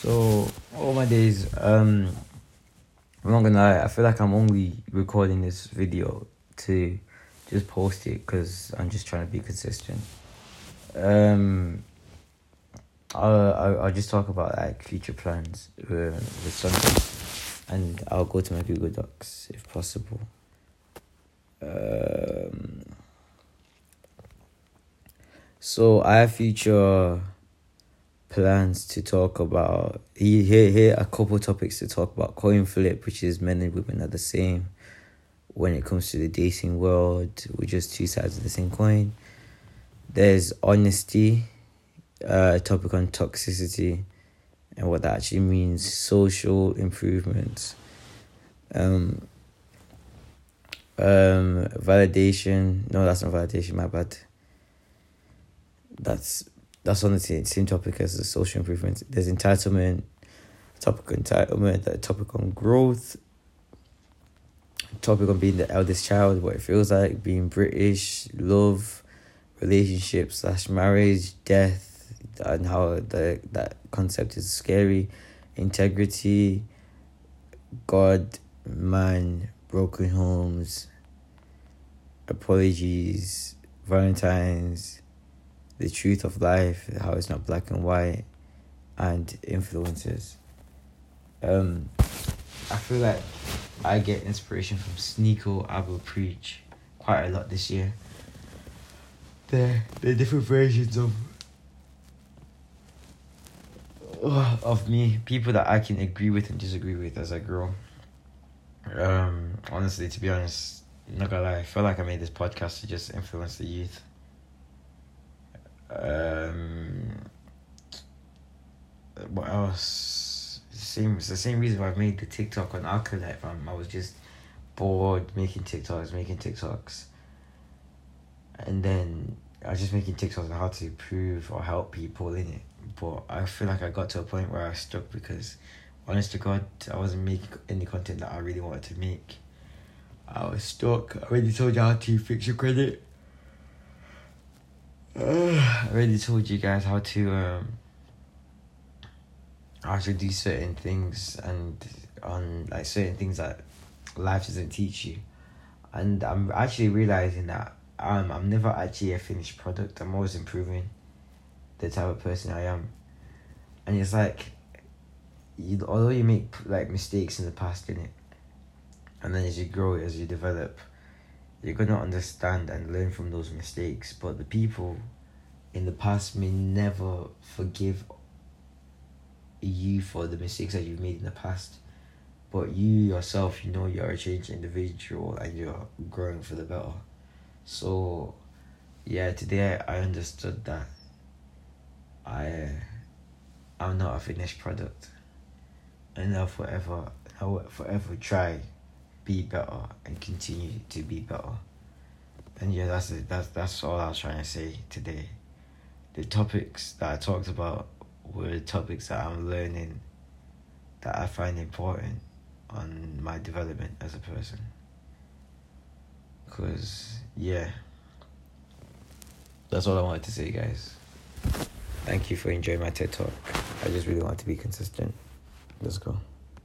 So, all my days, I'm not gonna lie, I feel like I'm only recording this video to just post it because I'm just trying to be consistent. I'll just talk about like future plans with something, and I'll go to my Google Docs if possible. So I have future plans to talk about. Here are a couple topics to talk about. Coin flip, which is men and women are the same when it comes to the dating world. We're just two sides of the same coin. There's honesty, a topic on toxicity and what that actually means, social improvements, validation. No, that's not validation, my bad. That's on the same topic as the social improvements. There's entitlement, a topic on growth, a topic on being the eldest child, what it feels like, being British, love, relationships / marriage, death, and how that concept is scary, integrity, God, man, broken homes, apologies, Valentine's, the truth of life, how it's not black and white, and influences. I feel like I get inspiration from Sneako, Abu Preach quite a lot this year. They're different versions of me, people that I can agree with and disagree with as I grow. Honestly, to be honest, I'm not gonna lie, I feel like I made this podcast to just influence the youth. What else? It's the same reason why I made the TikTok on Alkalife. I was just bored making TikToks, and then I was just making TikToks on how to improve or help people in it. But I feel like I got to a point where I stuck because, honest to God, I wasn't making any content that I really wanted to make. I was stuck. I already told you how to fix your credit. I already told you guys how to do certain things and on like certain things that life doesn't teach you, and I'm actually realizing that I'm never actually a finished product. I'm always improving the type of person I am, and it's like although you make like mistakes in the past, innit, and then as you grow, as you develop, you're going to understand and learn from those mistakes. But the people in the past may never forgive you for the mistakes that you've made in the past. But you yourself, you know you're a changed individual and you're growing for the better. So, yeah, today I understood that I'm not a finished product. And I will forever try, be better, and continue to be better. And yeah, that's it. That's all I was trying to say today. The topics that I talked about were topics that I'm learning that I find important on my development as a person. Because, yeah, that's all I wanted to say, guys. Thank you for enjoying my TED Talk. I just really want to be consistent. Let's go.